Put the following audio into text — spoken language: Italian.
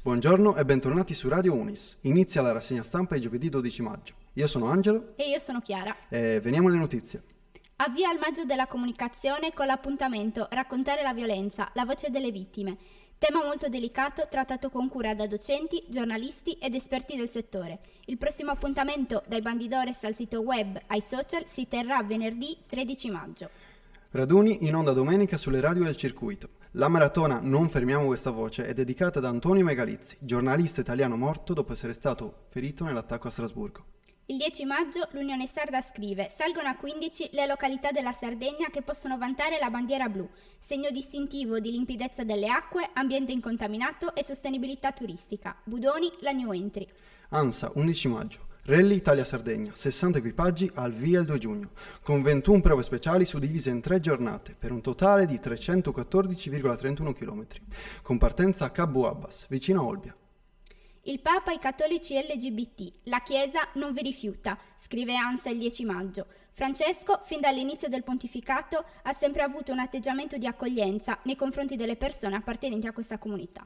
Buongiorno e bentornati su Radio Unis. Inizia la rassegna stampa il giovedì 12 maggio. Io sono Angelo. E io sono Chiara. E veniamo alle notizie. Avvia il maggio della comunicazione con l'appuntamento Raccontare la violenza, la voce delle vittime. Tema molto delicato, trattato con cura da docenti, giornalisti ed esperti del settore. Il prossimo appuntamento, dai bandidores al sito web ai social, si terrà venerdì 13 maggio. Raduni in onda domenica sulle radio del circuito. La maratona Non fermiamo questa voce è dedicata ad Antonio Megalizzi, giornalista italiano morto dopo essere stato ferito nell'attacco a Strasburgo. Il 10 maggio l'Unione Sarda scrive: salgono a 15 le località della Sardegna che possono vantare la bandiera blu, segno distintivo di limpidezza delle acque, ambiente incontaminato e sostenibilità turistica. Budoni, la new entry. ANSA, 11 maggio. Rally Italia-Sardegna, 60 equipaggi al via il 2 giugno, con 21 prove speciali suddivise in 3 giornate, per un totale di 314,31 km, con partenza a Cabo Abbas, vicino a Olbia. Il Papa ai cattolici LGBT, la Chiesa non vi rifiuta, scrive ANSA il 10 maggio. Francesco, fin dall'inizio del pontificato, ha sempre avuto un atteggiamento di accoglienza nei confronti delle persone appartenenti a questa comunità.